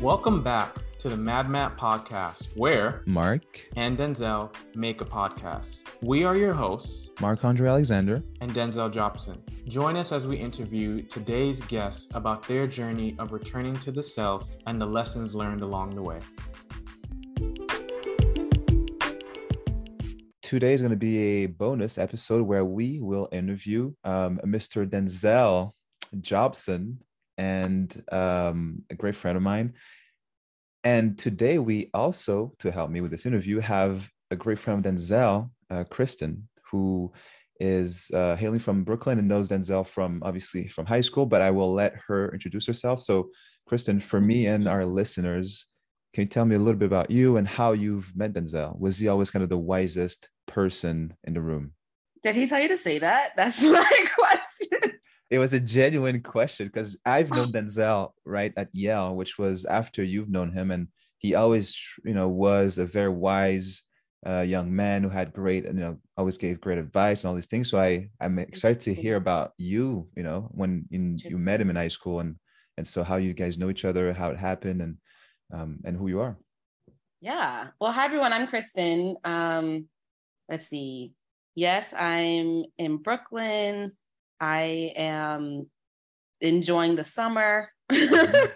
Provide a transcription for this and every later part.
Welcome back to the Mad Map Podcast, where Mark and Denzel make a podcast. We are your hosts, Marc-Andre Alexander and Denzel Jobson. Join us as we interview today's guests about their journey of returning to the self and the lessons learned along the way. Today is going to be a bonus episode where we will interview Mr. Denzel Jobson and a great friend of mine. And today we also, to help me with this interview, have a great friend of Denzel, Kristen, who is hailing from Brooklyn and knows Denzel from, obviously, from high school, but I will let her introduce herself. So Kristen, for me and our listeners, can you tell me a little bit about you and how you've met Denzel? Was he always kind of the wisest person in the room? Did he tell you to say that? That's my question. It was a genuine question because I've known Denzel right at Yale, which was after you've known him. And he always, you know, was a very wise young man who had great, you know, always gave great advice and all these things. So I'm excited to hear about you, you know, when you met him in high school and so how you guys know each other, how it happened and who you are. Yeah. Well, hi, everyone. I'm Kristen. Let's see. Yes, I'm in Brooklyn. I am enjoying the summer and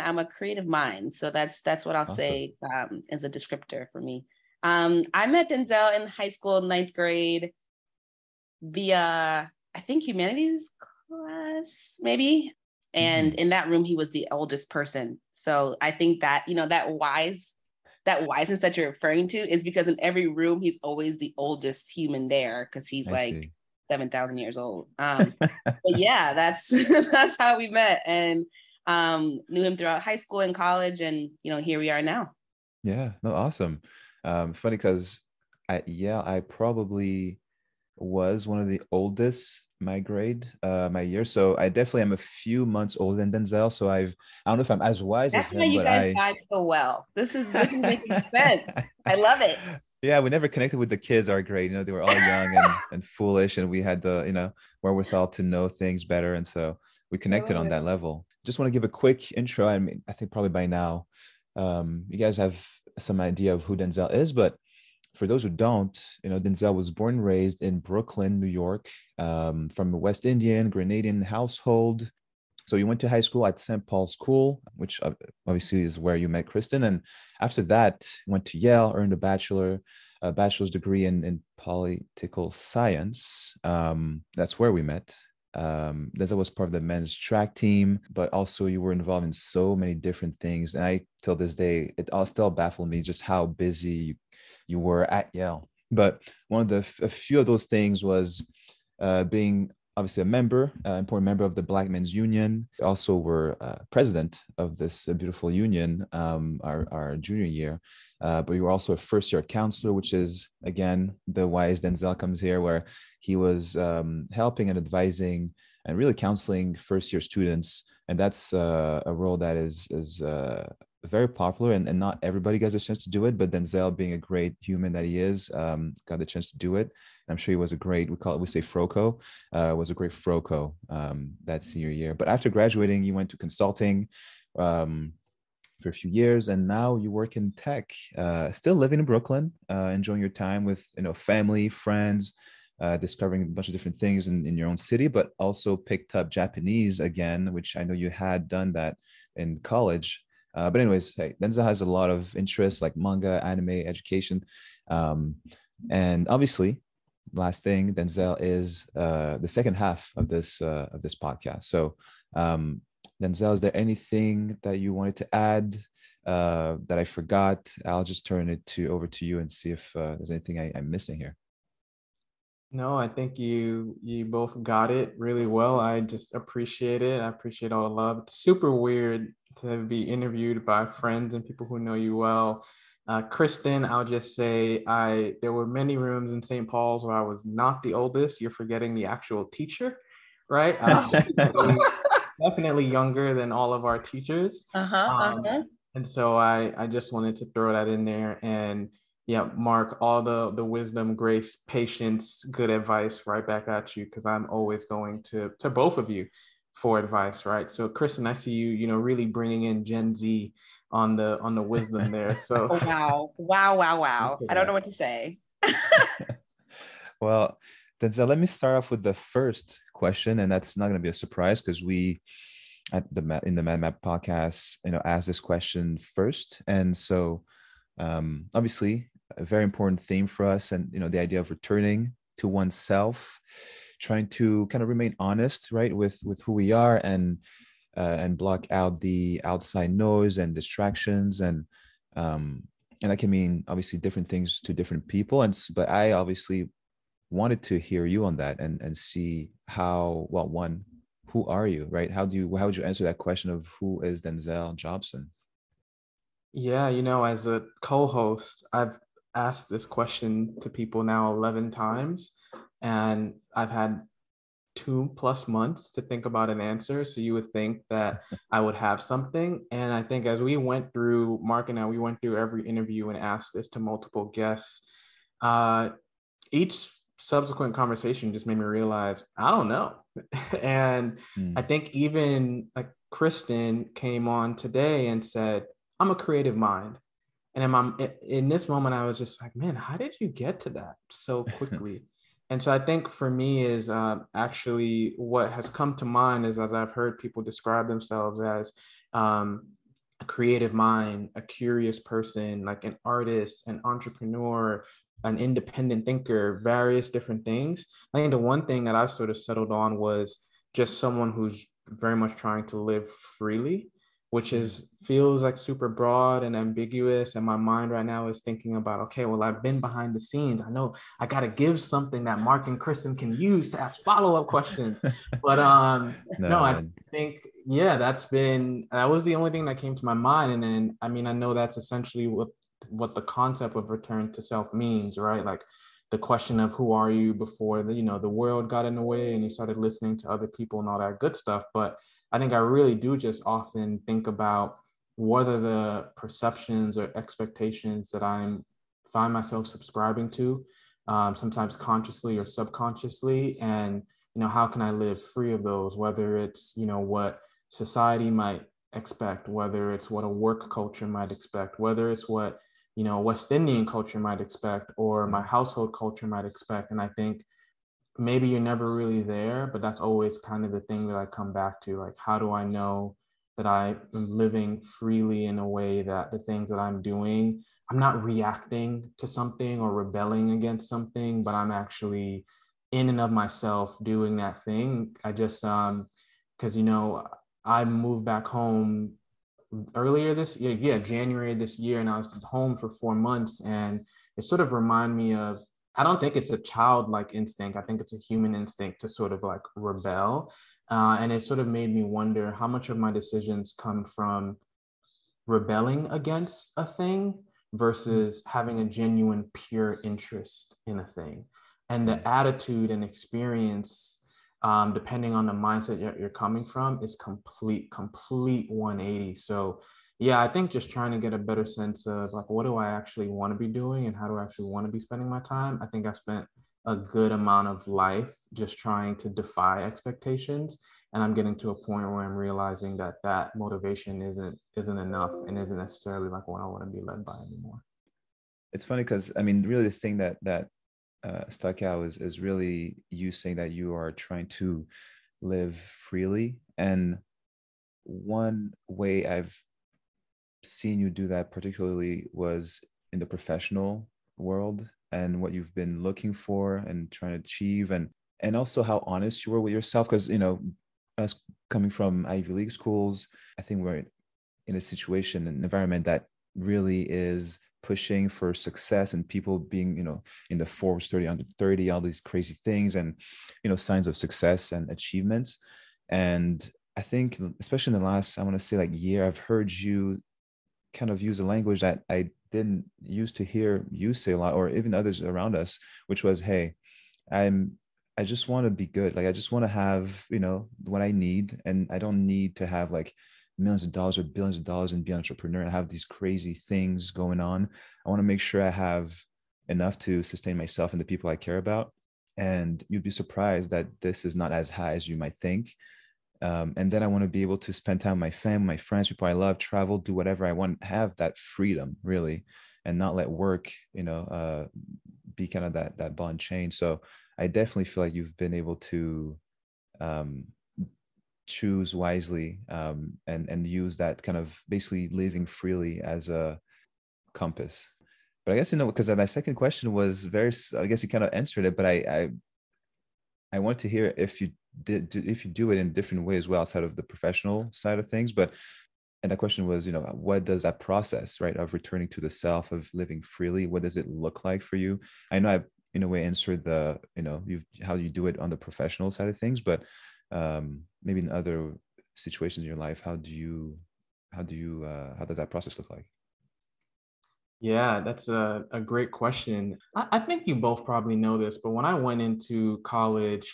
I'm a creative mind. So that's what I'll awesome. Say as a descriptor for me. I met Denzel in high school, 9th grade via, I think, humanities class, maybe. And in that room, he was the oldest person. So I think that, you know, that wiseness that you're referring to is because in every room, he's always the oldest human there because he's 7,000 years old. But yeah, that's how we met and knew him throughout high school and college. And, you know, here we are now. Yeah, no, awesome. Funny because at Yale, I probably was one of the oldest my grade, my year. So I definitely am a few months older than Denzel. So I don't know if I'm as wise as him, but I... That's how you guys vibe so well. This is making sense. I love it. Yeah, we never connected with the kids our grade. You know, they were all young and foolish, and we had the, you know, wherewithal to know things better, and so we connected on that level. Just want to give a quick intro. I mean, I think probably by now, you guys have some idea of who Denzel is, but for those who don't, you know, Denzel was born and raised in Brooklyn, New York, from a West Indian, Grenadian household. So you went to high school at St. Paul's School, which obviously is where you met Kristen. And after that, went to Yale, earned a bachelor's degree in political science. That's where we met. That was part of the men's track team, but also you were involved in so many different things. And I, till this day, it all still baffled me just how busy you were at Yale. But one of a few of those things was being obviously a member, important member of the Black Men's Union. Also were president of this beautiful union our junior year. But you were also a first-year counselor, which is, again, the wise Denzel comes here, where he was helping and advising and really counseling first-year students. And that's a role that is very popular and not everybody gets a chance to do it, but Denzel, being a great human that he is, got the chance to do it. I'm sure he was a great, FROCO that senior year. But after graduating, you went to consulting for a few years, and now you work in tech, still living in Brooklyn, enjoying your time with, you know, family, friends, discovering a bunch of different things in your own city, but also picked up Japanese again, which I know you had done that in college. But anyways, hey, Denzel has a lot of interests like manga, anime, education. And obviously, last thing, Denzel is the second half of this podcast. So Denzel, is there anything that you wanted to add that I forgot? I'll just turn it over to you and see if there's anything I'm missing here. No, I think you both got it really well. I just appreciate it. I appreciate all the love. It's super weird to be interviewed by friends and people who know you well. Kristen, I'll just say there were many rooms in St. Paul's where I was not the oldest. You're forgetting the actual teacher, right? Definitely younger than all of our teachers. And so I just wanted to throw that in there. And yeah, Mark, all the wisdom, grace, patience, good advice right back at you, because I'm always going to both of you for advice, right? So Kristen, I see you, you know, really bringing in Gen Z on the wisdom there. So oh, wow. I don't know what to say. Well, then so let me start off with the first question, and that's not going to be a surprise because we at the in the Mad Map podcast, you know, asked this question first, and so obviously a very important theme for us, and you know, the idea of returning to oneself, trying to kind of remain honest, right, with who we are, and block out the outside noise and distractions, and that can mean obviously different things to different people. And but I obviously wanted to hear you on that and see how, well, one, who are you, right? How would you answer that question of who is Denzel Jobson? Yeah, you know, as a co-host, I've asked this question to people now 11 times, and I've had 2+ months to think about an answer. So you would think that I would have something. And I think as we went through, Mark and I, we went through every interview and asked this to multiple guests. Each subsequent conversation just made me realize, I don't know. And I think even like Kristen came on today and said, I'm a creative mind. And in this moment, I was just like, man, how did you get to that so quickly? And so I think for me is actually what has come to mind is as I've heard people describe themselves as a creative mind, a curious person, like an artist, an entrepreneur, an independent thinker, various different things. I think the one thing that I sort of settled on was just someone who's very much trying to live freely, which is feels like super broad and ambiguous. And my mind right now is thinking about, okay, well, I've been behind the scenes. I know I got to give something that Mark and Kristen can use to ask follow-up questions. But I think, yeah, that was the only thing that came to my mind. And then, I mean, I know that's essentially what the concept of return to self means, right? Like the question of who are you before the, you know, the world got in the way and you started listening to other people and all that good stuff. But I think I really do just often think about what are the perceptions or expectations that I find myself subscribing to, sometimes consciously or subconsciously, and you know, how can I live free of those? Whether it's, you know, what society might expect, whether it's what a work culture might expect, whether it's what, you know, West Indian culture might expect or my household culture might expect, and I think maybe you're never really there, but that's always kind of the thing that I come back to. Like, how do I know that I'm living freely in a way that the things that I'm doing, I'm not reacting to something or rebelling against something, but I'm actually in and of myself doing that thing. I just, because, you know, I moved back home earlier this year, January this year, and I was home for 4 months. And it sort of reminded me of, I don't think it's a childlike instinct. I think it's a human instinct to sort of like rebel. And it sort of made me wonder how much of my decisions come from rebelling against a thing versus having a genuine pure interest in a thing. And the attitude and experience, depending on the mindset you're coming from, is complete 180. So yeah, I think just trying to get a better sense of like, what do I actually want to be doing and how do I actually want to be spending my time? I think I spent a good amount of life just trying to defy expectations. And I'm getting to a point where I'm realizing that that motivation isn't enough and isn't necessarily like what I want to be led by anymore. It's funny because, I mean, really the thing that stuck out is really you saying that you are trying to live freely. And one way I've seen you do that particularly was in the professional world and what you've been looking for and trying to achieve, and also how honest you were with yourself, because, you know, us coming from Ivy League schools, I think we're in a situation, an environment that really is pushing for success and people being, you know, in the 4s, 30 under 30, all these crazy things and, you know, signs of success and achievements. And I think especially in the last, I want to say like year, I've heard you kind of use a language that I didn't used to hear you say a lot, or even others around us, which was, hey, I just want to be good. Like, I just want to have, you know, what I need. And I don't need to have like millions of dollars or billions of dollars and be an entrepreneur and have these crazy things going on. I want to make sure I have enough to sustain myself and the people I care about. And you'd be surprised that this is not as high as you might think. And then I want to be able to spend time with my family, my friends, people I love, travel, do whatever I want, have that freedom really, and not let work, be kind of that bond chain. So I definitely feel like you've been able to choose wisely and use that kind of basically living freely as a compass. But I guess, because my second question was very, I guess you kind of answered it, but I want to hear if you did, if you do it in different ways, well, outside of the professional side of things. But, and the question was, what does that process, right, of returning to the self, of living freely, what does it look like for you? I know I, in a way, answered the, how you do it on the professional side of things, but maybe in other situations in your life, how does that process look like? Yeah, that's a great question. I think you both probably know this, but when I went into college,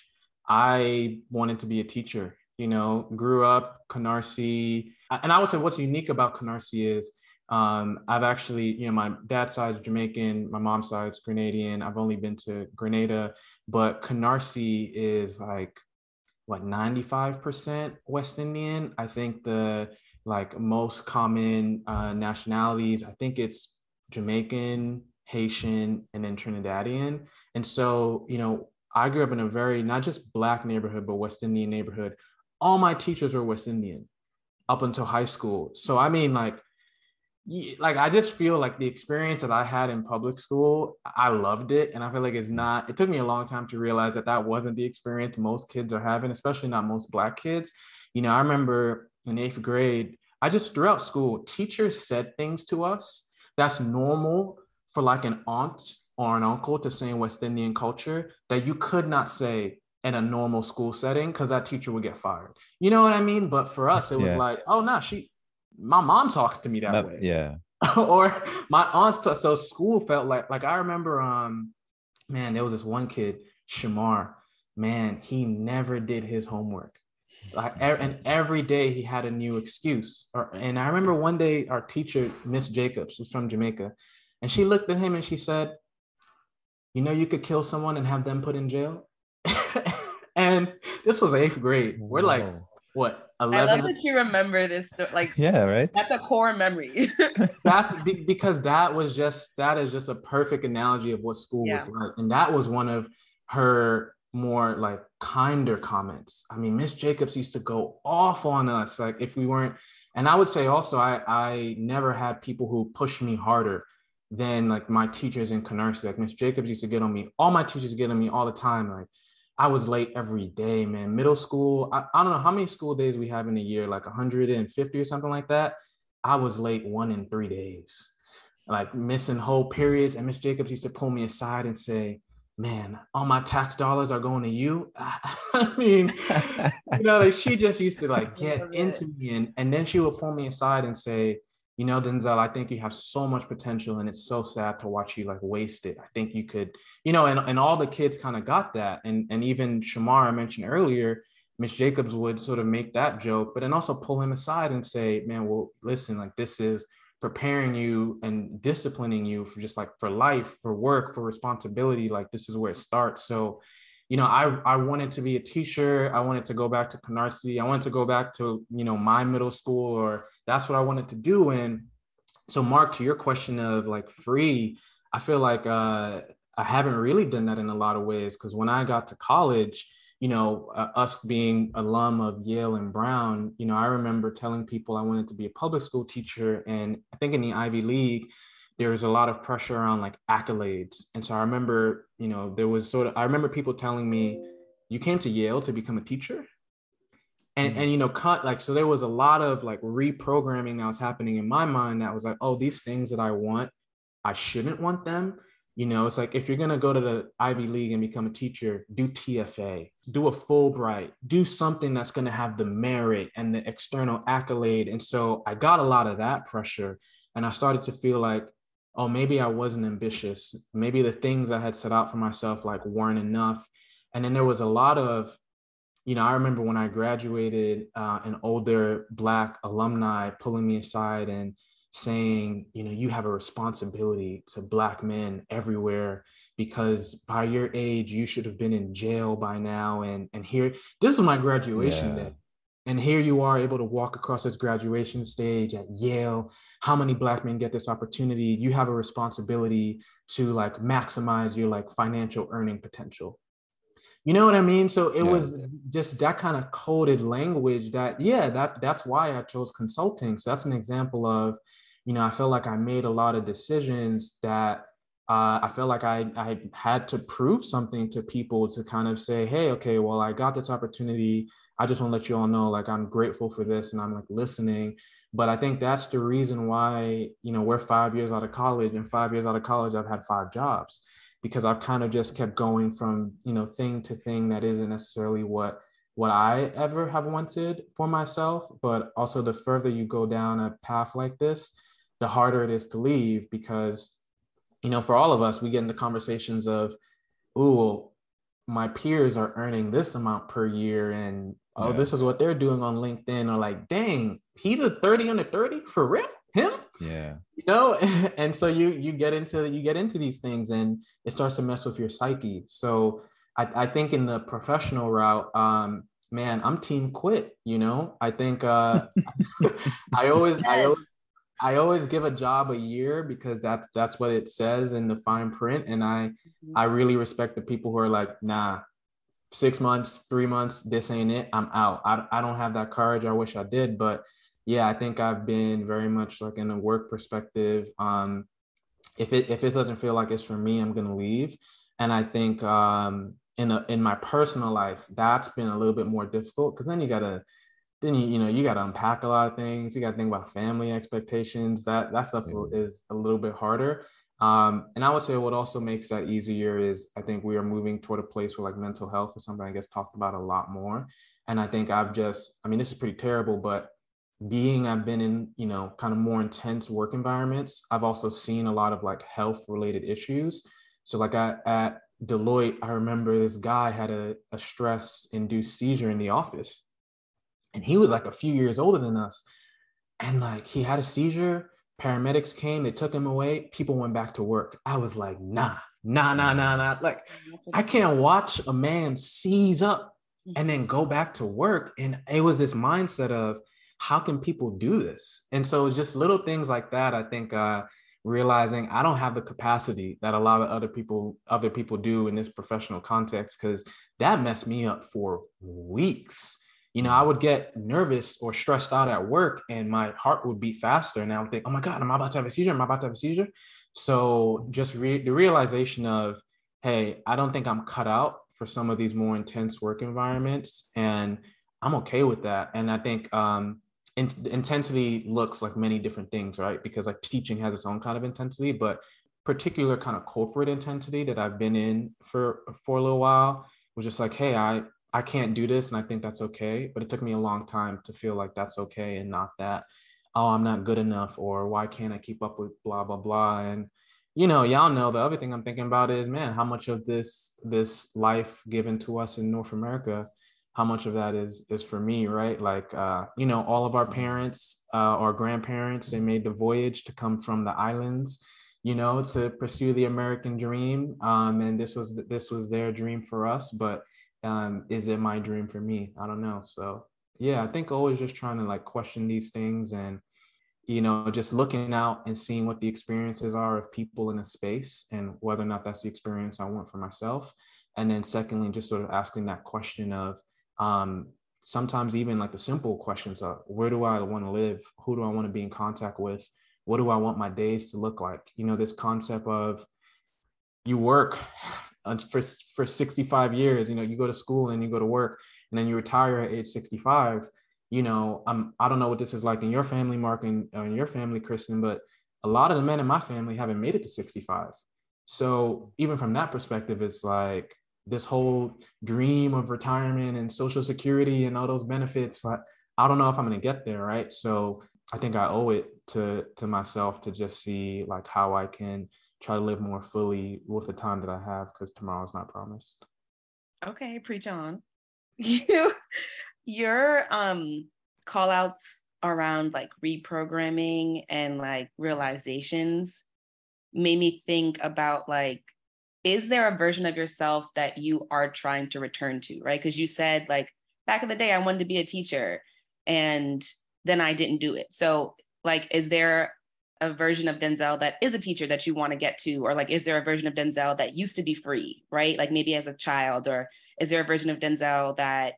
I wanted to be a teacher, grew up Canarsie. And I would say what's unique about Canarsie is I've actually, my dad's side is Jamaican, my mom's side is Grenadian. I've only been to Grenada, but Canarsie is like, what, 95% West Indian? I think the most common nationalities, I think it's Jamaican, Haitian, and then Trinidadian. And so, I grew up in a very, not just Black neighborhood, but West Indian neighborhood. All my teachers were West Indian up until high school. So, I mean, I just feel like the experience that I had in public school, I loved it. And I feel like it took me a long time to realize that wasn't the experience most kids are having, especially not most Black kids. I remember in 8th grade, throughout school, teachers said things to us that's normal for an aunt or an uncle to say in West Indian culture that you could not say in a normal school setting because that teacher would get fired. You know what I mean? But for us, it was oh no, my mom talks to me that way. Yeah. Or my aunt's talk. So school felt like I remember, man, there was this one kid, Shamar, man, he never did his homework. And every day he had a new excuse. And I remember one day our teacher, Miss Jacobs, who's from Jamaica, and she looked at him and she said, you could kill someone and have them put in jail. And this was 8th grade. We're like, what, 11? I love that you remember this. Yeah, right. That's a core memory. That's because that is just a perfect analogy of what school was like. And that was one of her more kinder comments. I mean, Miss Jacobs used to go off on us, if we weren't. And I would say also, I never had people who pushed me harder than my teachers in Canarsie. Miss Jacobs used to get on me. All my teachers get on me all the time. I was late every day, man. Middle school, I don't know how many school days we have in a year, 150 or something like that. I was late one in 3 days, missing whole periods. And Miss Jacobs used to pull me aside and say, man, all my tax dollars are going to you. I mean, she just used to get into me. And then she would pull me aside and say, Denzel, I think you have so much potential and it's so sad to watch you waste it. I think you could, and all the kids kind of got that. And even Shamar, I mentioned earlier, Miss Jacobs would sort of make that joke, but then also pull him aside and say, man, well, listen, this is preparing you and disciplining you for just for life, for work, for responsibility. This is where it starts. So, I wanted to be a teacher. I wanted to go back to Canarsie. I wanted to go back to, my middle school, or that's what I wanted to do. And so Mark, to your question of free, I feel I haven't really done that in a lot of ways. 'Cause when I got to college, us being alum of Yale and Brown, I remember telling people I wanted to be a public school teacher. And I think in the Ivy League, there was a lot of pressure around accolades. And so I remember, I remember people telling me, you came to Yale to become a teacher. And, mm-hmm. and so there was a lot of reprogramming that was happening in my mind that was oh, these things that I want, I shouldn't want them. It's if you're going to go to the Ivy League and become a teacher, do TFA, do a Fulbright, do something that's going to have the merit and the external accolade. And so I got a lot of that pressure. And I started to feel oh, maybe I wasn't ambitious. Maybe the things I had set out for myself weren't enough. And then there was a lot of, I remember when I graduated, an older Black alumni pulling me aside and saying, you have a responsibility to Black men everywhere because by your age, you should have been in jail by now. And here, this was my graduation day. And here you are able to walk across this graduation stage at Yale. How many Black men get this opportunity? You have a responsibility to like maximize your like financial earning potential. You know what I mean? So it was just that kind of coded language that, that's why I chose consulting. So that's an example of, you know, I felt like I made a lot of decisions that I felt like I had to prove something to people to kind of say, hey, okay, well, I got this opportunity. I just want to let you all know, like, I'm grateful for this and I'm like listening. But I think that's the reason why, you know, we're 5 years out of college, and 5 years out of college, I've had 5 jobs. Because I've kind of just kept going from, you know, thing to thing that isn't necessarily what I ever have wanted for myself. But also the further you go down a path like this, the harder it is to leave, because, you know, for all of us, we get into conversations of, ooh, my peers are earning this amount per year. And oh, this is what they're doing on LinkedIn, or like, dang, he's a 30 under 30 for real. Him? Yeah. You know, and so you get into these things and it starts to mess with your psyche. So I think in the professional route, man, I'm team quit, you know. I think I always give a job a year because that's what it says in the fine print. And I really respect the people who are like, nah, 6 months, 3 months, this ain't it. I'm out. I don't have that courage. I wish I did, but yeah, I think I've been very much like in a work perspective. If it doesn't feel like it's for me, I'm gonna leave. And I think in my personal life, that's been a little bit more difficult, because then you gotta unpack a lot of things. You gotta think about family expectations. That stuff is a little bit harder. And I would say what also makes that easier is I think we are moving toward a place where like mental health is something that gets talked about a lot more. And I think this is pretty terrible, but I've been in, you know, kind of more intense work environments, I've also seen a lot of like health related issues. So like at Deloitte, I remember this guy had a stress induced seizure in the office, and he was like a few years older than us. And like, he had a seizure, paramedics came, they took him away. People went back to work. I was like, nah. Like, I can't watch a man seize up and then go back to work. And it was this mindset of, how can people do this? And so just little things like that, I think realizing I don't have the capacity that a lot of other people do in this professional context, because that messed me up for weeks. You know, I would get nervous or stressed out at work and my heart would beat faster. And I would think, oh my God, am I about to have a seizure? So just the realization of, hey, I don't think I'm cut out for some of these more intense work environments. And I'm okay with that. And I think intensity looks like many different things, right? Because like teaching has its own kind of intensity, but particular kind of corporate intensity that I've been in for a little while was just like, hey, I can't do this. And I think that's okay. But it took me a long time to feel like that's okay and not that, oh, I'm not good enough, or why can't I keep up with blah, blah, blah. And, you know, y'all know the other thing I'm thinking about is, man, how much of this life given to us in North America, how much of that is for me, right? Like, you know, all of our parents or grandparents, they made the voyage to come from the islands, you know, to pursue the American dream. And this was their dream for us, but is it my dream for me? I don't know. So yeah, I think always just trying to like question these things and, you know, just looking out and seeing what the experiences are of people in a space and whether or not that's the experience I want for myself. And then secondly, just sort of asking that question of, sometimes even like the simple questions are, where do I want to live? Who do I want to be in contact with? What do I want my days to look like? You know, this concept of you work for 65 years, you know, you go to school and you go to work and then you retire at age 65. You know, I don't know what this is like in your family, Mark, and in your family, Kristen, but a lot of the men in my family haven't made it to 65. So even from that perspective, it's like, this whole dream of retirement and Social Security and all those benefits, I don't know if I'm going to get there, right? So I think I owe it to myself to just see like how I can try to live more fully with the time that I have, because tomorrow's not promised. Okay, preach on. Your call outs around like reprogramming and like realizations made me think about like, is there a version of yourself that you are trying to return to, right? Because you said like, back in the day, I wanted to be a teacher. and then I didn't do it. So like, is there a version of Denzel that is a teacher that you want to get to? Or like, is there a version of Denzel that used to be free, right? Like maybe as a child, or is there a version of Denzel that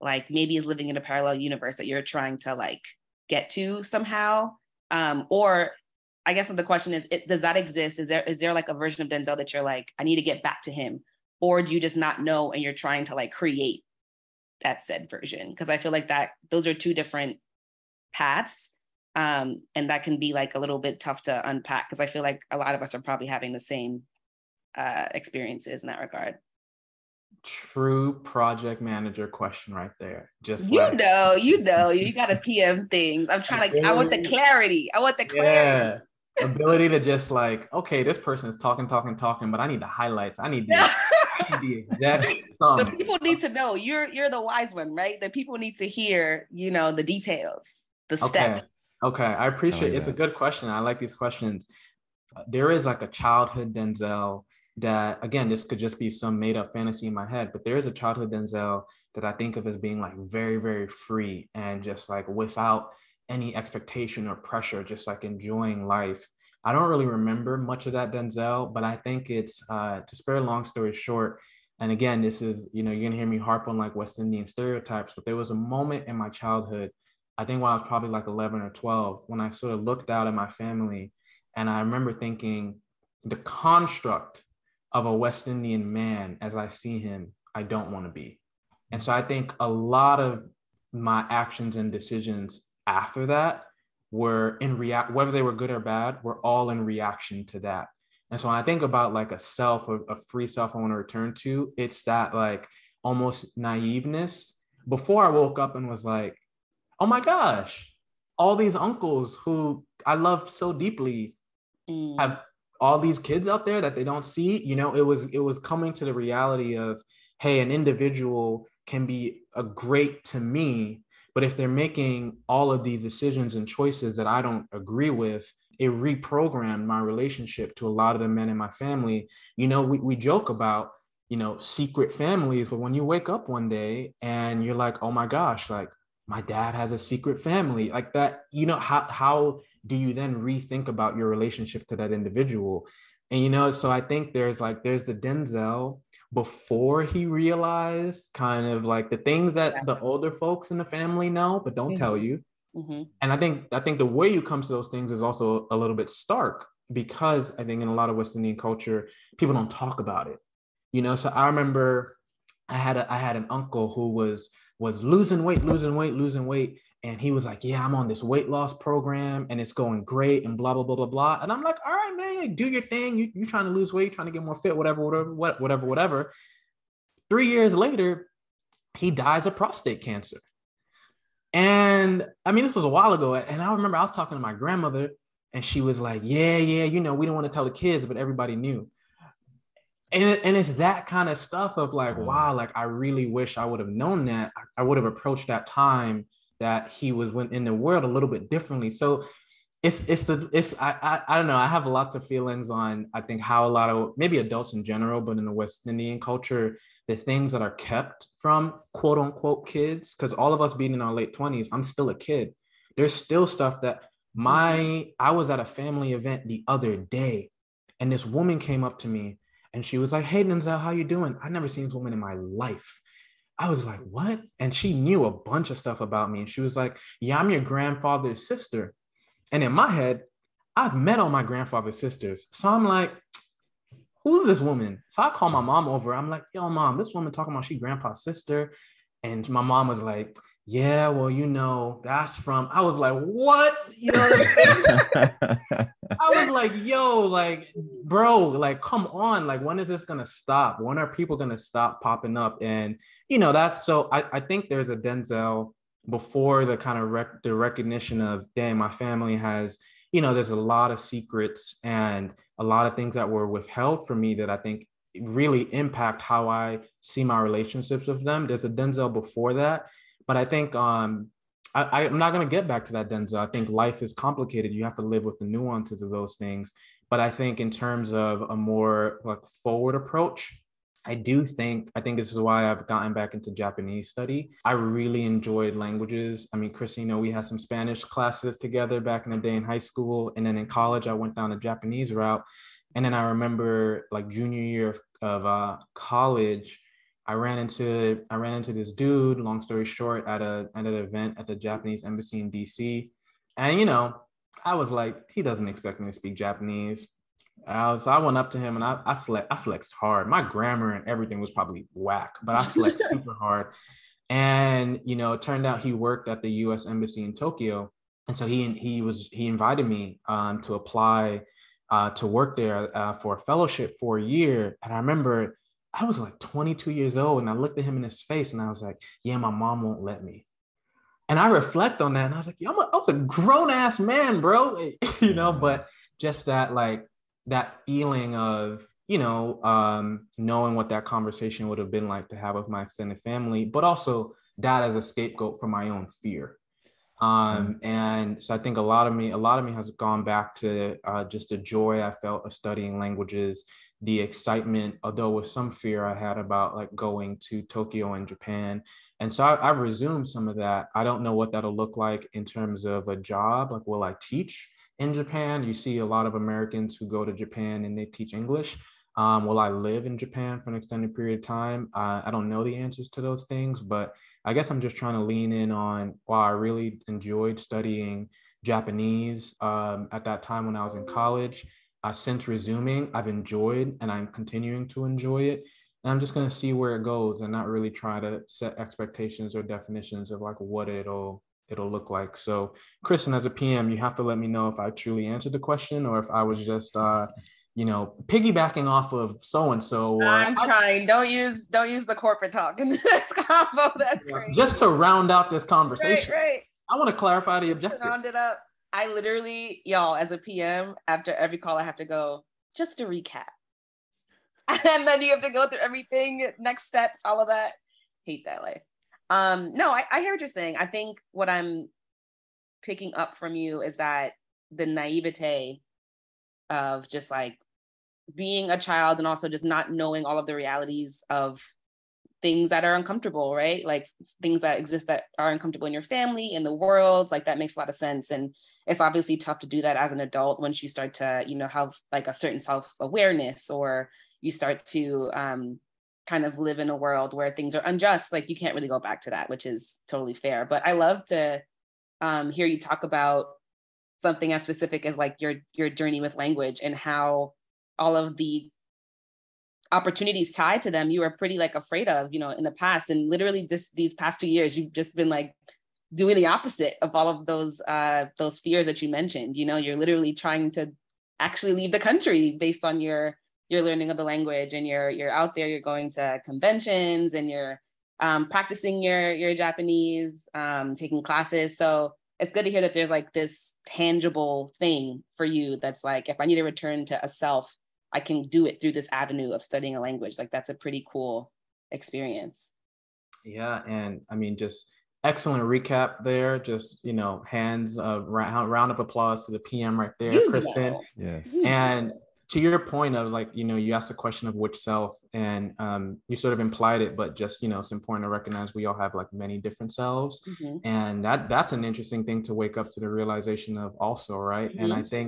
like maybe is living in a parallel universe that you're trying to like get to somehow? Or I guess the question is, does that exist? Is there like a version of Denzel that you're like, I need to get back to him? Or do you just not know and you're trying to like create that said version? Because I feel like that those are two different paths. And that can be like a little bit tough to unpack, because I feel like a lot of us are probably having the same experiences in that regard. True project manager question right there. Just you got to PM things. I'm trying to, I want the clarity. Yeah. Ability to just like, okay, this person is talking, but I need the highlights. I need the, I need the exact sum. The people need to know. You're the wise one, right? The people need to hear, you know, the details, the steps. Okay, I appreciate it. It's a good question. I like these questions. There is like a childhood Denzel that, again, this could just be some made up fantasy in my head, but there is a childhood Denzel that I think of as being like very, very free and just like without any expectation or pressure, just like enjoying life. I don't really remember much of that Denzel, but I think it's, to spare a long story short, and again, this is, you know, you're gonna hear me harp on like West Indian stereotypes, but there was a moment in my childhood, I think when I was probably like 11 or 12, when I sort of looked out at my family, and I remember thinking, the construct of a West Indian man as I see him, I don't want to be. And so I think a lot of my actions and decisions after that were whether they were good or bad, were all in reaction to that. And so when I think about like a free self I want to return to, it's that like almost naiveness. Before I woke up and was like, oh my gosh, all these uncles who I love so deeply have all these kids out there that they don't see, you know, it was coming to the reality of, hey, an individual can be a great to me, but if they're making all of these decisions and choices that I don't agree with, it reprogrammed my relationship to a lot of the men in my family. You know, we joke about, you know, secret families, but when you wake up one day and you're like, oh my gosh, like, my dad has a secret family like that, you know, how do you then rethink about your relationship to that individual? And, you know, so I think there's the Denzel before he realized kind of like the things that the older folks in the family know, but don't tell you. Mm-hmm. And I think the way you come to those things is also a little bit stark, because I think in a lot of West Indian culture, people don't talk about it, you know? So I remember I had an uncle who was losing weight. And he was like, yeah, I'm on this weight loss program and it's going great and blah, blah, blah, blah, blah. And I'm like, all right, man, like, do your thing. You're trying to lose weight, trying to get more fit, whatever. 3 years later, he dies of prostate cancer. And I mean, this was a while ago. And I remember I was talking to my grandmother and she was like, yeah, you know, we don't want to tell the kids, but everybody knew. And it's that kind of stuff of like, wow, like I really wish I would have known that. I would have approached that time that he was in the world a little bit differently. So I don't know. I have lots of feelings on, I think, how a lot of maybe adults in general, but in the West Indian culture, the things that are kept from quote unquote kids, because all of us being in our late 20s, I'm still a kid. There's still stuff that I was at a family event the other day and this woman came up to me. And she was like, hey, Denzel, how you doing? I've never seen this woman in my life. I was like, what? And she knew a bunch of stuff about me. And she was like, yeah, I'm your grandfather's sister. And in my head, I've met all my grandfather's sisters. So I'm like, who's this woman? So I call my mom over. I'm like, yo, mom, this woman talking about she grandpa's sister. And my mom was like, yeah, well, you know, that's from, I was like, what? You know what I'm saying? I was like, yo, like, bro, like, come on. Like, when is this going to stop? When are people going to stop popping up? And, you know, I think there's a Denzel before the kind of the recognition of, damn, my family has, you know, there's a lot of secrets and a lot of things that were withheld from me that I think really impact how I see my relationships with them. There's a Denzel before that. But I think I'm not going to get back to that Denzel. I think life is complicated. You have to live with the nuances of those things. But I think in terms of a more like forward approach, I think this is why I've gotten back into Japanese study. I really enjoyed languages. I mean, Chris, we had some Spanish classes together back in the day in high school. And then in college, I went down a Japanese route. And then I remember like junior year of college, I ran into this dude, long story short, at an event at the Japanese Embassy in DC. And, I was like, he doesn't expect me to speak Japanese. So I went up to him and I flexed hard. My grammar and everything was probably whack, but I flexed super hard. And, it turned out he worked at the U.S. Embassy in Tokyo. And so he invited me to apply to work there for a fellowship for a year. And I remember I was like 22 years old and I looked at him in his face and I was like, yeah, my mom won't let me. And I reflect on that and I was like, yeah, I was a grown ass man, bro. But just that, like, that feeling of, knowing what that conversation would have been like to have with my extended family, but also that as a scapegoat for my own fear. And so I think a lot of me has gone back to just the joy I felt of studying languages, the excitement, although with some fear I had about like going to Tokyo and Japan. And so I've resumed some of that. I don't know what that'll look like in terms of a job. Like, will I teach in Japan? You see a lot of Americans who go to Japan and they teach English. Will I live in Japan for an extended period of time? I don't know the answers to those things, but I guess I'm just trying to lean in on, wow, I really enjoyed studying Japanese at that time when I was in college. Since resuming, I've enjoyed and I'm continuing to enjoy it. And I'm just going to see where it goes and not really try to set expectations or definitions of like what it'll look like. So, Kristen, as a PM, you have to let me know if I truly answered the question or if I was just, piggybacking off of so-and-so. I'm trying. Don't use the corporate talk in this combo. That's great. Just to round out this conversation. Right. I want to clarify the objectives. Round it up. I literally, y'all, as a PM, after every call, I have to go, just to recap. And then you have to go through everything, next steps, all of that. Hate that life. No, I hear what you're saying. I think what I'm picking up from you is that the naivete of just like being a child and also just not knowing all of the realities of things that are uncomfortable, right? Like things that exist that are uncomfortable in your family, in the world, like that makes a lot of sense. And it's obviously tough to do that as an adult once you start to, have like a certain self-awareness or you start to kind of live in a world where things are unjust. Like you can't really go back to that, which is totally fair. But I love to hear you talk about something as specific as like your journey with language and how all of the opportunities tied to them you were pretty like afraid of, in the past. And literally these past 2 years, you've just been like doing the opposite of all of those fears that you mentioned. You're literally trying to actually leave the country based on your learning of the language, and you're out there, you're going to conventions and you're practicing your Japanese, taking classes. So it's good to hear that there's like this tangible thing for you that's like, if I need to return to a self, I can do it through this avenue of studying a language. Like that's a pretty cool experience. Yeah. And I mean, just excellent recap there. Just, hands, round of applause to the PM right there, you Kristen. Know. Yes. And to your point of like, you asked the question of which self, and you sort of implied it, but just, it's important to recognize we all have like many different selves. Mm-hmm. And that's an interesting thing to wake up to the realization of also, right? Mm-hmm.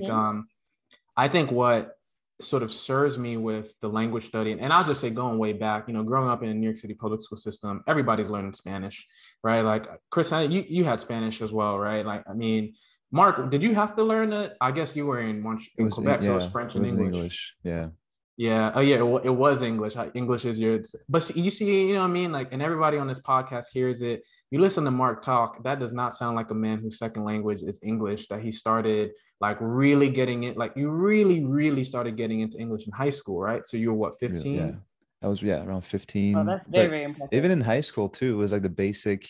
And I think what sort of serves me with the language study, and I'll just say going way back, growing up in the New York City public school system, everybody's learning Spanish, right? Like Chris, you had Spanish as well, right? Like, I mean, Mark, did you have to learn it? I guess you were in Quebec, so it was French and English. Yeah. Oh, yeah. It was English. English is your. But you see, what I mean. Like, and everybody on this podcast hears it. You listen to Mark talk. That does not sound like a man whose second language is English. That he started like really getting it. Like you really, really started getting into English in high school, right? So you were what, 15? Yeah. I was around 15. Oh, that's very impressive. Even in high school too, it was like the basic,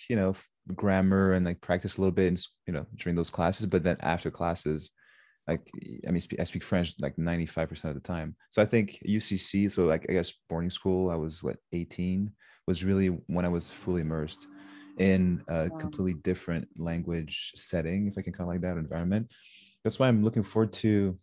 grammar and like practice a little bit and, during those classes. But then after classes, like, I mean, I speak French like 95% of the time. So I think UCC, so like, I guess boarding school, I was 18, was really when I was fully immersed in a completely different language setting, if I can call it like that, environment. That's why I'm looking forward to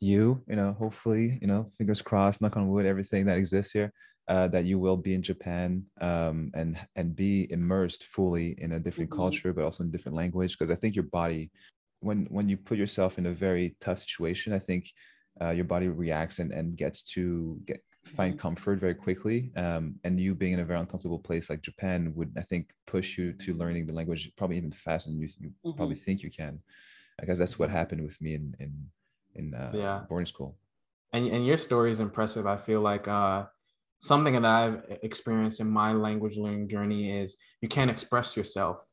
hopefully, fingers crossed, knock on wood, everything that exists here, that you will be in Japan and be immersed fully in a different culture, but also in a different language. Because I think your body, when you put yourself in a very tough situation, I think your body reacts and gets to find comfort very quickly. And you being in a very uncomfortable place like Japan would, I think, push you to learning the language probably even faster than you probably think you can. I guess that's what happened with me in boarding school. And your story is impressive. I feel like something that I've experienced in my language learning journey is you can't express yourself,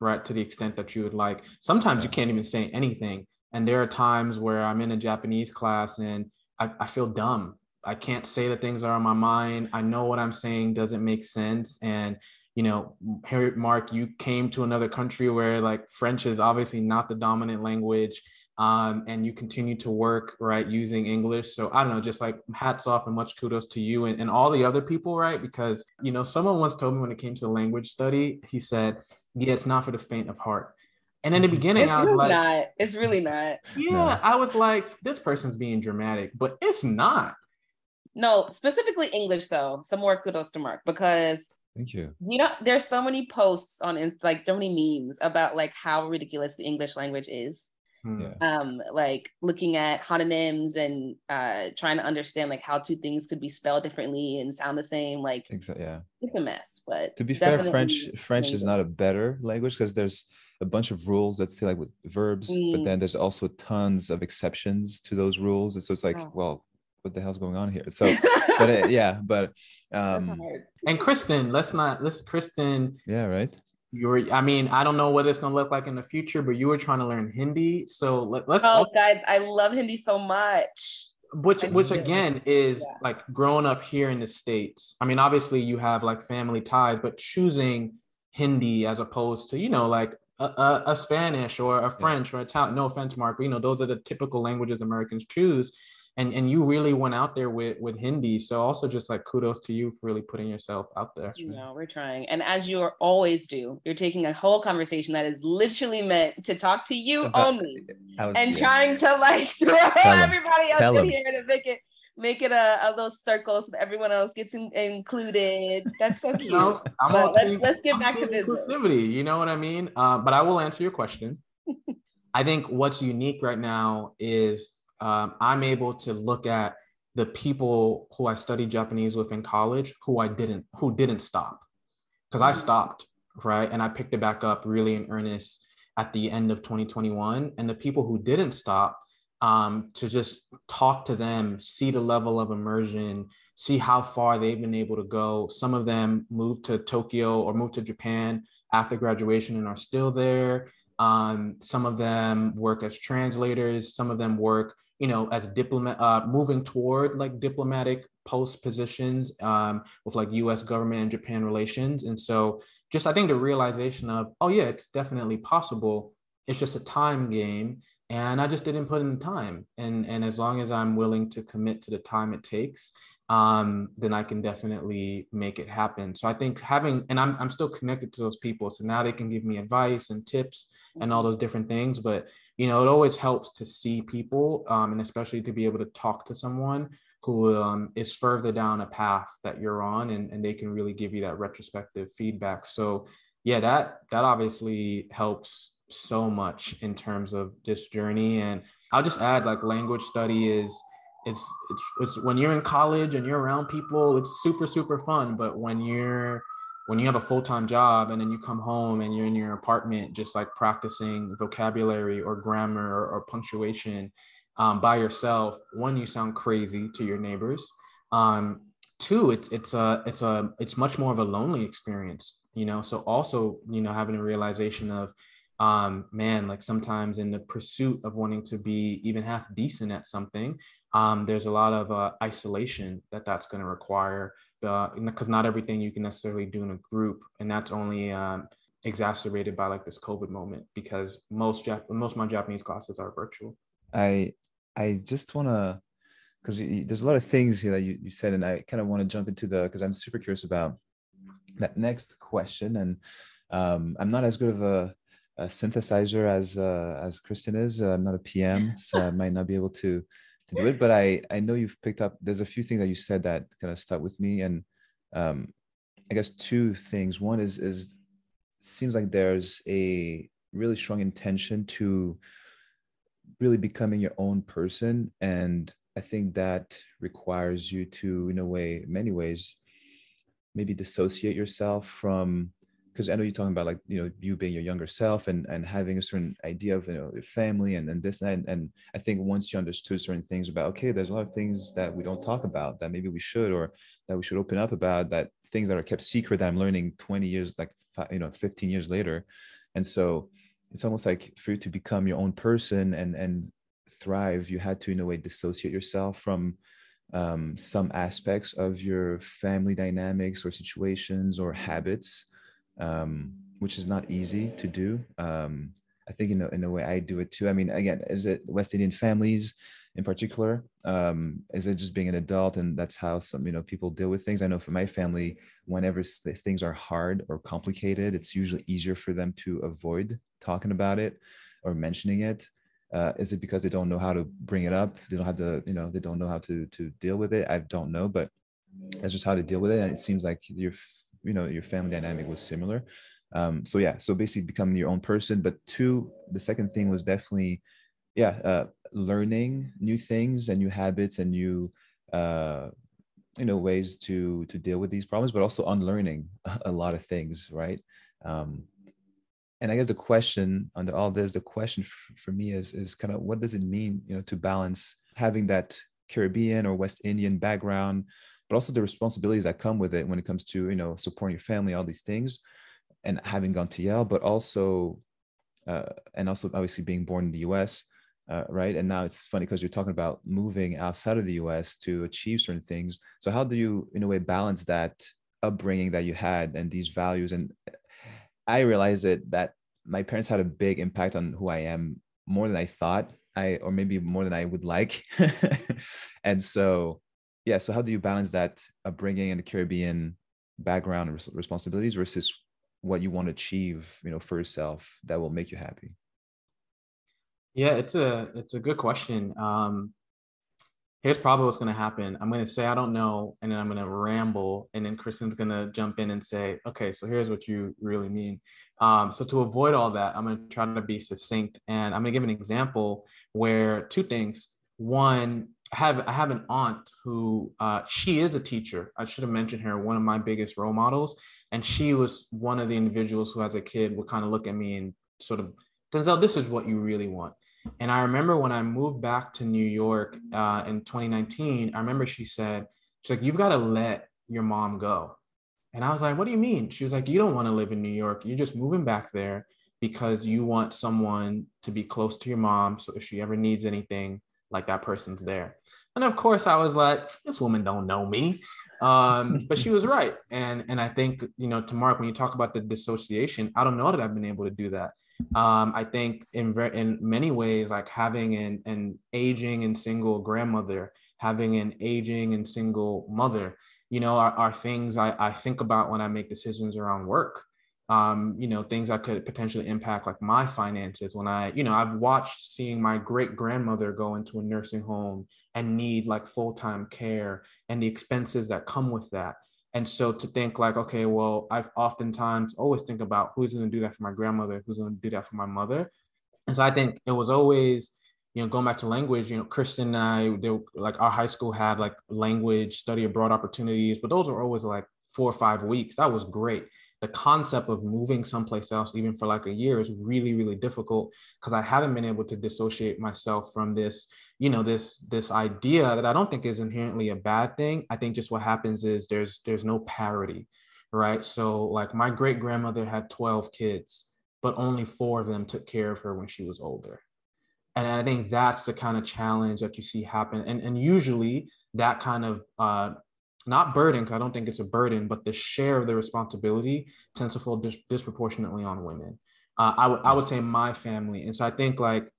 right, to the extent that you would like. Sometimes you can't even say anything. And there are times where I'm in a Japanese class and I feel dumb. I can't say the things that are on my mind. I know what I'm saying doesn't make sense. And, you know, Harriet, Mark, you came to another country where like French is obviously not the dominant language. And you continue to work, right, using English. So I don't know, just like hats off and much kudos to you and all the other people, right? Because, you know, someone once told me when it came to language study, he said, yeah, it's not for the faint of heart. And in the beginning, I was like, not. It's really not. Yeah, no. I was like, this person's being dramatic, but it's not. No, specifically English though. Some more kudos to Mark because thank you. You know, there's so many posts on like so many memes about like how ridiculous the English language is. Yeah. Like looking at homonyms and trying to understand like how two things could be spelled differently and sound the same. Like it's a mess. But to be fair, French is not a better language because there's a bunch of rules that say like with verbs, but then there's also tons of exceptions to those rules. And so it's like, well, what the hell's going on here? So, but and Kristen, Kristen. Yeah, right. You were, I mean, I don't know what it's going to look like in the future, but you were trying to learn Hindi. So let's. Oh, guys, I love Hindi so much. Which again is like growing up here in the States. I mean, obviously you have like family ties, but choosing Hindi as opposed to, you know, like a Spanish or a French or Italian, no offense, Mark, but you know, those are the typical languages Americans choose. And you really went out there with Hindi. So also just like kudos to you for really putting yourself out there. You know, we're trying. And as you always do, you're taking a whole conversation that is literally meant to talk to you only trying to like throw everybody else in here to make it a little circle so that everyone else gets included. That's so cute. No, but let's get back to business. Inclusivity, you know what I mean? But I will answer your question. I think what's unique right now is I'm able to look at the people who I studied Japanese with in college who didn't stop, because I stopped, right? And I picked it back up really in earnest at the end of 2021. And the people who didn't stop, to just talk to them, see the level of immersion, see how far they've been able to go. Some of them moved to Tokyo or moved to Japan after graduation and are still there. Some of them work as translators. Some of them work, you know, as diplomat, moving toward like diplomatic post positions with like U.S. government and Japan relations. And so just I think the realization of, oh, yeah, it's definitely possible. It's just a time game. And I just didn't put in the time. And as long as I'm willing to commit to the time it takes, then I can definitely make it happen. So I think I'm still connected to those people. So now they can give me advice and tips and all those different things. But, you know, it always helps to see people and especially to be able to talk to someone who is further down a path that you're on and they can really give you that retrospective feedback. So yeah, that obviously helps so much in terms of this journey. And I'll just add like language study is, it's when you're in college and you're around people, it's super, super fun. But when you have a full-time job and then you come home and you're in your apartment, just like practicing vocabulary or grammar or punctuation by yourself, one, you sound crazy to your neighbors. Two, it's much more of a lonely experience, you know? So also, you know, having a realization of, man, like sometimes in the pursuit of wanting to be even half decent at something, there's a lot of isolation that's going to require, because not everything you can necessarily do in a group, and that's only exacerbated by like this COVID moment because most of my Japanese classes are virtual. I just want to, because there's a lot of things here that you said, and I kind of want to jump into because I'm super curious about that next question, and I'm not as good of a synthesizer as Kristen is. I'm not a PM, so I might not be able to to do it, but I know you've picked up, there's a few things that you said that kind of stuck with me. And I guess two things. One is seems like there's a really strong intention to really becoming your own person. And I think that requires you to, in a way, many ways, maybe dissociate yourself from, because I know you're talking about, like, you know, you being your younger self and having a certain idea of, you know, your family and this. And I think once you understood certain things about, okay, there's a lot of things that we don't talk about that maybe we should, or that we should open up about, that things that are kept secret that I'm learning 20 years, like, 15 years later. And so it's almost like for you to become your own person and thrive, you had to, in a way, dissociate yourself from some aspects of your family dynamics or situations or habits, which is not easy to do. I think in a way I do it too. I mean, again, is it West Indian families in particular? Is it just being an adult and that's how some, you know, people deal with things? I know for my family, whenever things are hard or complicated, it's usually easier for them to avoid talking about it or mentioning it. Is it because they don't know how to bring it up? They don't have the, you know, they don't know how to deal with it. I don't know, but that's just how to deal with it. And it seems like your family dynamic was similar. So basically becoming your own person. But two, the second thing was definitely, learning new things and new habits and new, ways to deal with these problems, but also unlearning a lot of things, right? And I guess the question under all this, the question for me is kind of, what does it mean, to balance having that Caribbean or West Indian background, but also the responsibilities that come with it when it comes to, supporting your family, all these things, and having gone to Yale, but also, obviously being born in the U.S., right? And now it's funny because you're talking about moving outside of the U.S. to achieve certain things. So how do you, balance that upbringing that you had and these values? And I realized that my parents had a big impact on who I am, more than I thought, or maybe more than I would like. And so, so how do you balance that upbringing and the Caribbean background and responsibilities versus what you want to achieve, for yourself that will make you happy? Yeah, it's a good question. Here's probably what's going to happen. I'm going to say, I don't know, and then I'm going to ramble, and then Kristen's going to jump in and say, okay, so here's what you really mean. So to avoid all that, I'm going to try to be succinct, and I'm going to give an example where two things. One, I have an aunt who, she is a teacher. I should have mentioned her, one of my biggest role models. And she was one of the individuals who, as a kid, would kind of look at me and sort of, Denzel, this is what you really want. And I remember when I moved back to New York in 2019, I remember she's like, you've got to let your mom go. And I was like, what do you mean? She was like, you don't want to live in New York. You're just moving back there because you want someone to be close to your mom. So if she ever needs anything, like, that person's there. And of course I was like, this woman don't know me. But she was right. And I think, to Mark, when you talk about the dissociation, I don't know that I've been able to do that. I think in many ways, like having an aging and single grandmother, having an aging and single mother, are things I think about when I make decisions around work. Things that could potentially impact, like, my finances. When I've watched seeing my great grandmother go into a nursing home and need, like, full-time care and the expenses that come with that. And so to think, like, okay, well, I've oftentimes always think about who's going to do that for my grandmother, who's going to do that for my mother. And so I think it was always, going back to language, Kristen and I, our high school had, like, language study abroad opportunities, but those were always, like, 4 or 5 weeks. That was great. The concept of moving someplace else, even for like a year, is really, really difficult because I haven't been able to dissociate myself from this, this idea that I don't think is inherently a bad thing. I think just what happens is there's no parity, right? So, like, my great grandmother had 12 kids, but only 4 of them took care of her when she was older. And I think that's the kind of challenge that you see happen. And usually that kind of, not burden, because I don't think it's a burden, but the share of the responsibility tends to fall disproportionately on women. I would say my family. And so I think, like,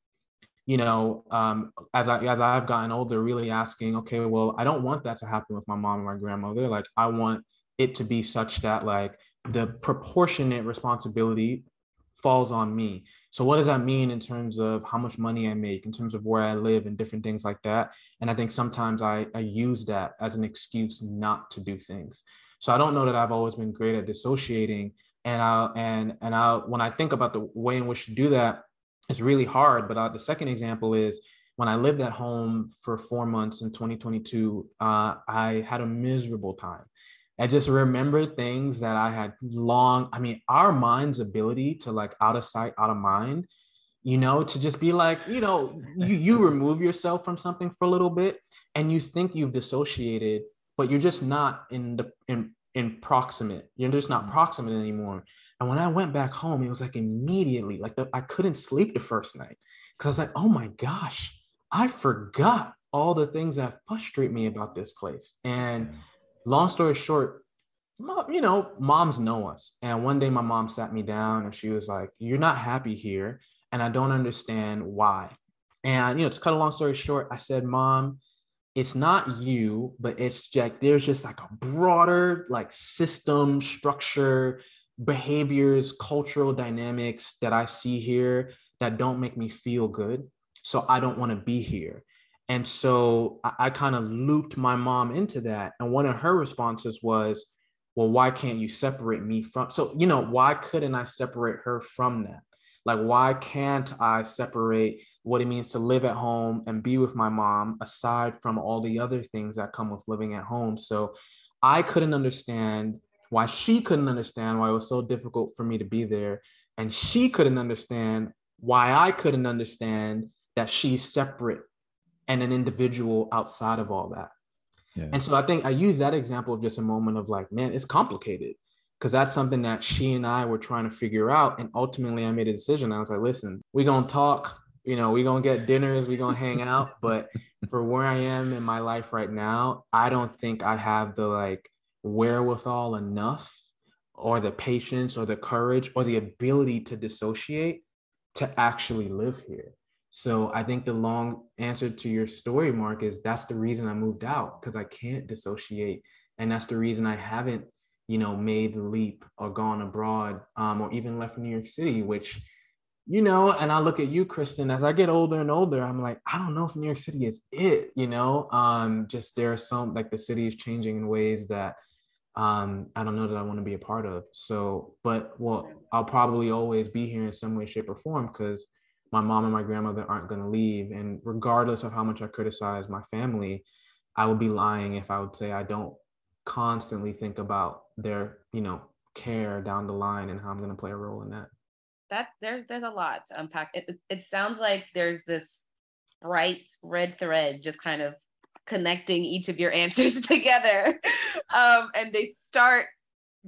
as I've gotten older, really asking, okay, well, I don't want that to happen with my mom and my grandmother. Like, I want it to be such that, like, the proportionate responsibility falls on me. So what does that mean in terms of how much money I make, in terms of where I live and different things like that? And I think sometimes I use that as an excuse not to do things. So I don't know that I've always been great at dissociating. And when I think about the way in which to do that, it's really hard. But the second example is when I lived at home for 4 months in 2022, I had a miserable time. I just remember things that I had our mind's ability to like out of sight, out of mind, to just be like, you remove yourself from something for a little bit and you think you've dissociated, but you're just not proximate. You're just not proximate anymore. And when I went back home, it was like immediately, like I couldn't sleep the first night because I was like, oh my gosh, I forgot all the things that frustrate me about this place. And long story short, moms know us. And one day my mom sat me down and she was like, you're not happy here. And I don't understand why. And, to cut a long story short, I said, Mom, it's not you, but it's Jack. There's just like a broader like system, structure, behaviors, cultural dynamics that I see here that don't make me feel good. So I don't want to be here. And so I kind of looped my mom into that. And one of her responses was, well, why can't you separate me from? So, why couldn't I separate her from that? Like, why can't I separate what it means to live at home and be with my mom aside from all the other things that come with living at home? So I couldn't understand why she couldn't understand why it was so difficult for me to be there. And she couldn't understand why I couldn't understand that she's separate and an individual outside of all that. Yeah. And so I think I use that example of just a moment of like, man, it's complicated, because that's something that she and I were trying to figure out. And ultimately I made a decision. I was like, listen, we're going to talk, we're going to get dinners, we're going to hang out. But for where I am in my life right now, I don't think I have the like wherewithal enough or the patience or the courage or the ability to dissociate to actually live here. So I think the long answer to your story, Mark, is that's the reason I moved out, because I can't dissociate. And that's the reason I haven't, made the leap or gone abroad or even left New York City, which, and I look at you, Kristen, as I get older and older, I'm like, I don't know if New York City is it, just there are some, like the city is changing in ways that I don't know that I want to be a part of. So, I'll probably always be here in some way, shape or form, because my mom and my grandmother aren't going to leave. And regardless of how much I criticize my family, I would be lying if I would say I don't constantly think about their, care down the line and how I'm going to play a role in that. There's a lot to unpack. It sounds like there's this bright red thread just kind of connecting each of your answers together. And the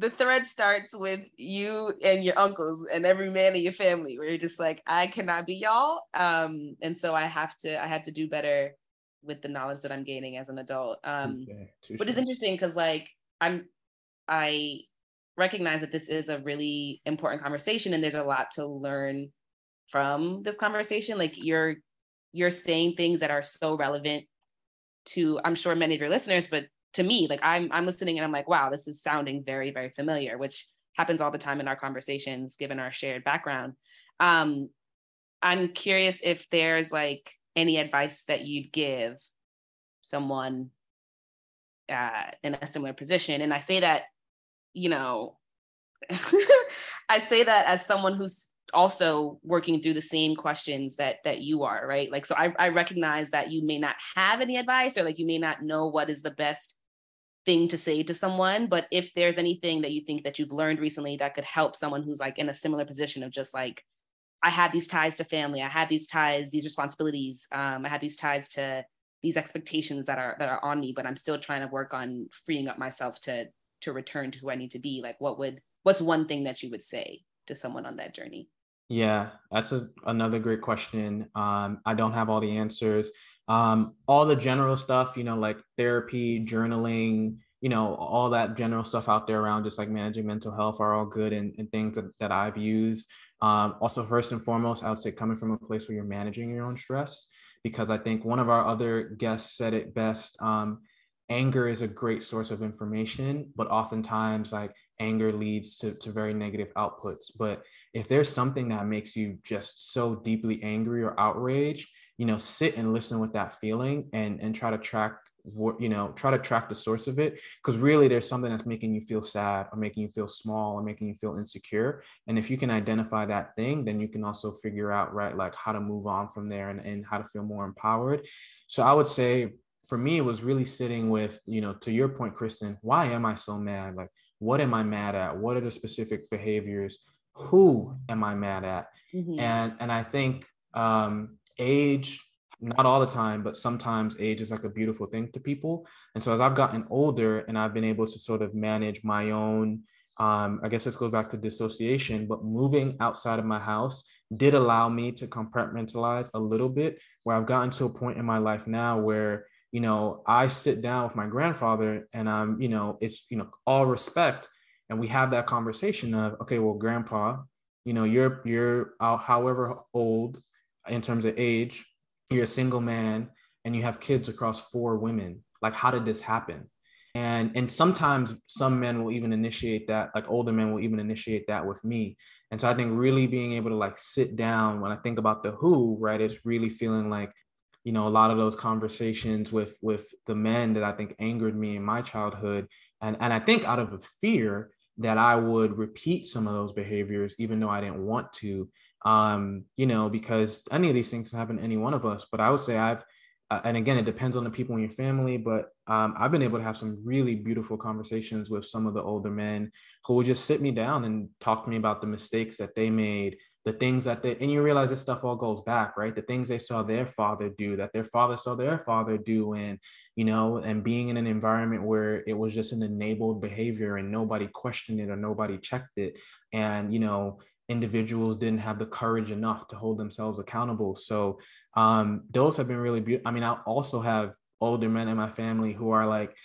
thread starts with you and your uncles and every man in your family, where you're just like, I cannot be y'all. And so I have to do better with the knowledge that I'm gaining as an adult. But it's interesting because like, I recognize that this is a really important conversation and there's a lot to learn from this conversation. Like you're saying things that are so relevant to, I'm sure, many of your listeners, but to me, like I'm listening and I'm like, wow, this is sounding very, very familiar, which happens all the time in our conversations, given our shared background. I'm curious if there's like any advice that you'd give someone in a similar position. And I say that, I say that as someone who's also working through the same questions that you are, right? Like, so I recognize that you may not have any advice or like, you may not know what is the best thing to say to someone, but if there's anything that you think that you've learned recently that could help someone who's like in a similar position of just like, I have these ties to family, I have these ties, these responsibilities, I have these ties to these expectations that are on me, but I'm still trying to work on freeing up myself to return to who I need to be. Like, what's one thing that you would say to someone on that journey? Yeah, that's another great question. I don't have all the answers. All the general stuff, like therapy, journaling, all that general stuff out there around just like managing mental health are all good and things that I've used. Also, first and foremost, I would say coming from a place where you're managing your own stress, because I think one of our other guests said it best. Anger is a great source of information, but oftentimes like anger leads to very negative outputs. But if there's something that makes you just so deeply angry or outraged, you know, sit and listen with that feeling and try to track what, you know, try to track the source of it. Because really there's something that's making you feel sad or making you feel small or making you feel insecure. And if you can identify that thing, then you can also figure out, right, like how to move on from there and how to feel more empowered. So I would say for me, it was really sitting with, you know, to your point, Kristen, why am I so mad? Like, what am I mad at? What are the specific behaviors? Who am I mad at? Mm-hmm. And I think age, not all the time, but sometimes age is like a beautiful thing to people. And so as I've gotten older and I've been able to sort of manage my own, I guess this goes back to dissociation, but moving outside of my house did allow me to compartmentalize a little bit, where I've gotten to a point in my life now where, you know, I sit down with my grandfather and I'm, you know, it's, you know, all respect. And we have that conversation of, okay, well, grandpa, you know, you're however old in terms of age, you're a single man and you have kids across 4 women. Like, how did this happen? And sometimes some men will even initiate that, like older men will even initiate that with me. And so I think really being able to like sit down when I think about the who, right, is really feeling like, you know, a lot of those conversations with the men that I think angered me in my childhood. And I think out of a fear that I would repeat some of those behaviors, even though I didn't want to, you know, because any of these things can happen to any one of us. But I would say I've, and again, it depends on the people in your family, but I've been able to have some really beautiful conversations with some of the older men who will just sit me down and talk to me about the mistakes that they made, the things that they, and you realize this stuff all goes back, right? The things they saw their father do, that their father saw their father do, and, you know, and being in an environment where it was just an enabled behavior and nobody questioned it or nobody checked it. And, you know, individuals didn't have the courage enough to hold themselves accountable. So those have been really beautiful. I mean, I also have older men in my family who are like,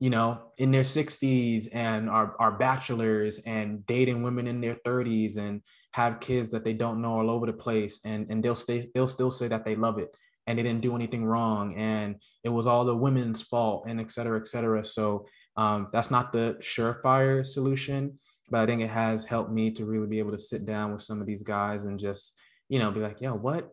you know, in their 60s and are bachelors and dating women in their 30s and have kids that they don't know all over the place. And they'll still say that they love it and they didn't do anything wrong. And it was all the women's fault and et cetera, et cetera. So that's not the surefire solution, but I think it has helped me to really be able to sit down with some of these guys and just, you know, be like, yo, what,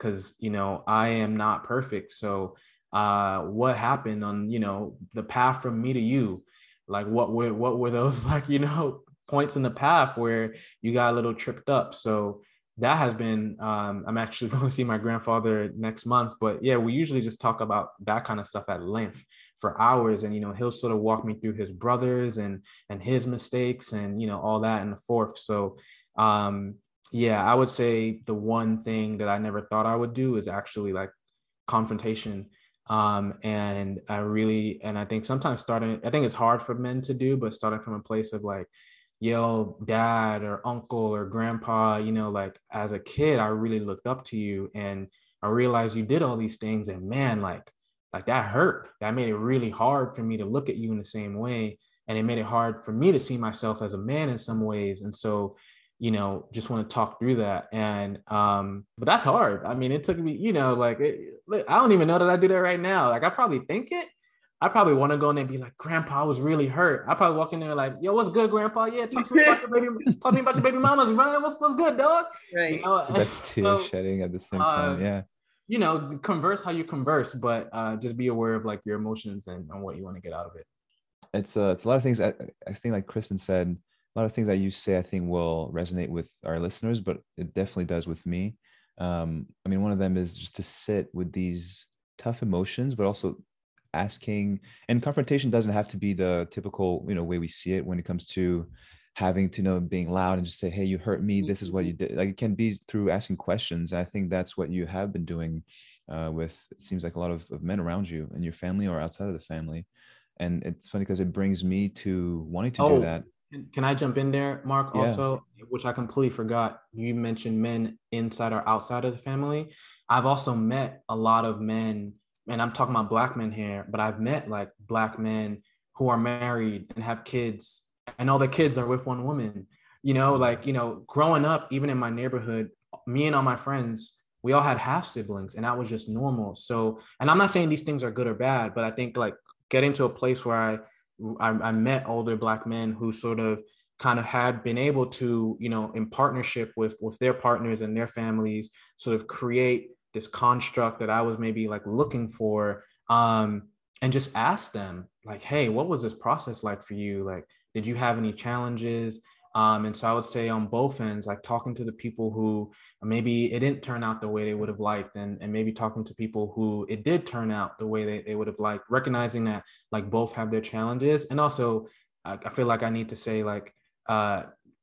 cause you know, I am not perfect. So what happened on, you know, the path from me to you? Like, what were those, like, you know, points in the path where you got a little tripped up? So that has been, I'm actually going to see my grandfather next month, but yeah, we usually just talk about that kind of stuff at length for hours. And, you know, he'll sort of walk me through his brothers and his mistakes and, you know, all that and the forth. So, yeah, I would say the one thing that I never thought I would do is actually like confrontation. And I think sometimes I think it's hard for men to do, but starting from a place of like, yo, dad or uncle or grandpa, you know, like as a kid, I really looked up to you and I realized you did all these things. And man, like that hurt. That made it really hard for me to look at you in the same way. And it made it hard for me to see myself as a man in some ways. And so, you know, just want to talk through that. And, but that's hard. I mean, it took me, you know, like, I don't even know that I do that right now. Like, I probably think it. I probably want to go in there and be like, grandpa, I was really hurt. I probably walk in there like, yo, what's good, grandpa? Yeah, talk to me about your baby, talk to me about your baby mamas, right? What's good, dog? Right. You know, that's tear shedding at the same time, yeah. You know, converse how you converse, but just be aware of like your emotions and what you want to get out of it. It's a lot of things. I think like Kristen said, a lot of things that you say, I think will resonate with our listeners, but it definitely does with me. I mean, one of them is just to sit with these tough emotions, but also asking, and confrontation doesn't have to be the typical, you know, way we see it when it comes to having to, you know, being loud and just say, hey, you hurt me. This is what you did. Like, it can be through asking questions. And I think that's what you have been doing with, it seems like a lot of men around you in your family or outside of the family. And it's funny because it brings me to wanting to do that. Can I jump in there, Mark? Yeah. Also, which I completely forgot. You mentioned men inside or outside of the family. I've also met a lot of men, and I'm talking about Black men here, but I've met like Black men who are married and have kids, and all their kids are with one woman. You know, like, you know, growing up, even in my neighborhood, me and all my friends, we all had half siblings, and that was just normal. So, and I'm not saying these things are good or bad, but I think like getting to a place where I I met older Black men who sort of kind of had been able to, you know, in partnership with their partners and their families, sort of create this construct that I was maybe like looking for, and just ask them like, hey, what was this process like for you? Like, did you have any challenges? And so I would say on both ends, like talking to the people who maybe it didn't turn out the way they would have liked, and maybe talking to people who it did turn out the way they would have liked, recognizing that like both have their challenges. And also I feel like I need to say like,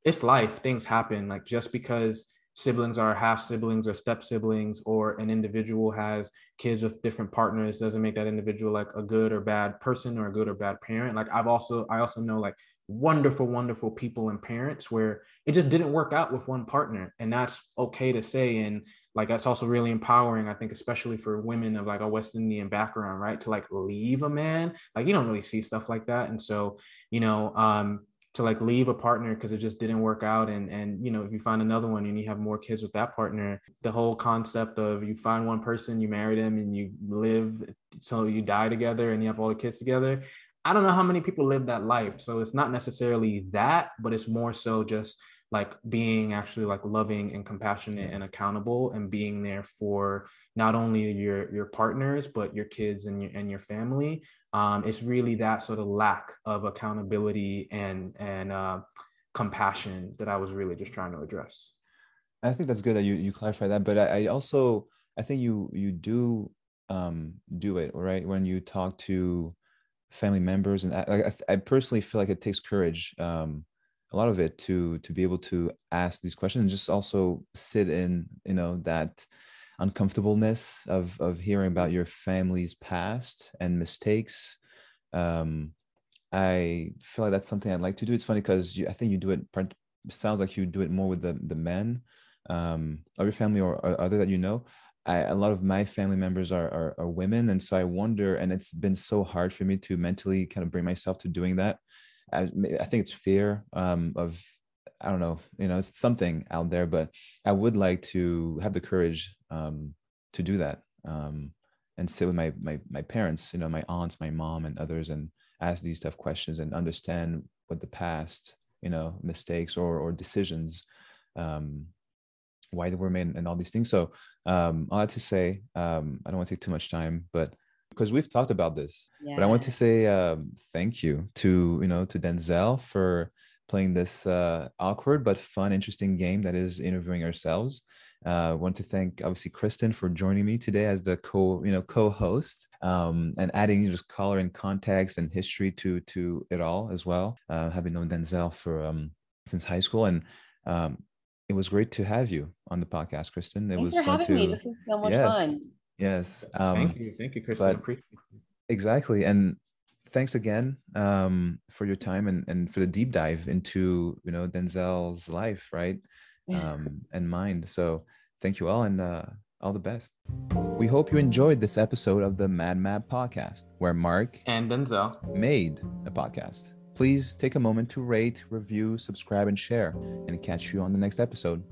it's life, things happen. Like just because siblings are half siblings or step siblings, or an individual has kids with different partners, doesn't make that individual like a good or bad person or a good or bad parent. Like I also know like wonderful, wonderful people and parents where it just didn't work out with one partner. And that's okay to say. And like, that's also really empowering, I think, especially for women of like a West Indian background, right? To like leave a man, like you don't really see stuff like that. And so, you know, to like leave a partner because it just didn't work out. And, you know, if you find another one and you have more kids with that partner, the whole concept of you find one person, you marry them and you live, so you die together and you have all the kids together. I don't know how many people live that life. So it's not necessarily that, but it's more so just like being actually like loving and compassionate and accountable and being there for not only your partners, but your kids and your family. It's really that sort of lack of accountability and compassion that I was really just trying to address. I think that's good that you clarify that, but I think you do do it, right? When you talk to family members, and I personally feel like it takes courage, a lot of it, to be able to ask these questions and just also sit in, you know, that uncomfortableness of hearing about your family's past and mistakes. I feel like that's something I'd like to do. It's funny because I think you do it. Sounds like you do it more with the men of your family or other that you know. A lot of my family members are women, and so I wonder. And it's been so hard for me to mentally kind of bring myself to doing that. I think it's fear of, I don't know, you know, it's something out there, but I would like to have the courage to do that and sit with my parents, you know, my aunts, my mom and others, and ask these tough questions and understand what the past, you know, mistakes or decisions, why they were made and all these things. So I'll have to say, I don't want to take too much time, but because we've talked about this, yeah. But I want to say thank you to Denzel for playing this awkward but fun, interesting game that is interviewing ourselves. I want to thank obviously Kristen for joining me today as the co-host and adding just color and context and history to it all as well. Having known Denzel for since high school, and it was great to have you on the podcast, Kristen. Thanks for having me. This is so much fun. Yes. Thank you, Kristen. I appreciate it. Exactly. And thanks again for your time and for the deep dive into, you know, Denzel's life, right? And mine. So thank you all, and all the best. We hope you enjoyed this episode of the Mad Map Podcast, where Mark and Denzel made a podcast. Please take a moment to rate, review, subscribe, and share, and catch you on the next episode.